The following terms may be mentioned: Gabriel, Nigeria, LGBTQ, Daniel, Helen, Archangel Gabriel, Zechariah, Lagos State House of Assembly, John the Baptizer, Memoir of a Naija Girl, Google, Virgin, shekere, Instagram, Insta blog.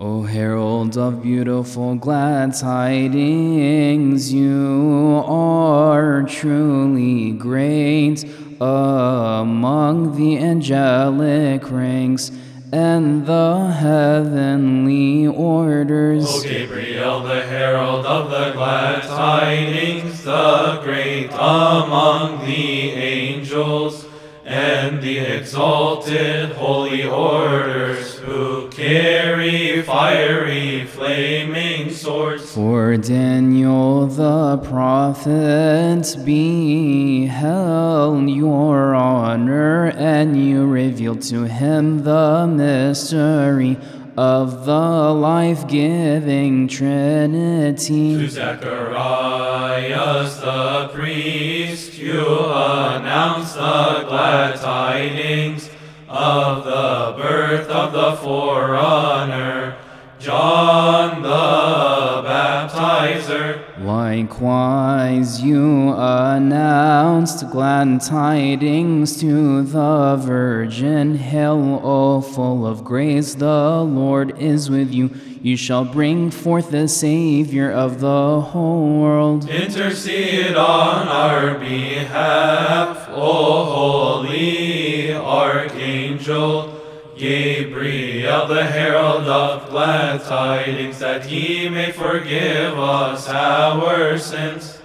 O heralds of beautiful glad tidings, you are truly great among the angelic ranks and the heavenly orders. O Gabriel, the herald of the glad tidings, the great among the angels and the exalted holy orders, who carry fiery flaming swords. For Daniel the prophet beheld your honor, and you revealed to him the mystery of the life-giving Trinity. To Zechariah the priest, you announce the glad tidings of the birth of the forerunner, John the Baptizer. Likewise, you announced glad tidings to the Virgin. Hail, O full of grace, the Lord is with you. You shall bring forth the Savior of the whole world. Intercede on our behalf, O holy Archangel Gabriel, the herald of glad tidings, that he may forgive us our sins.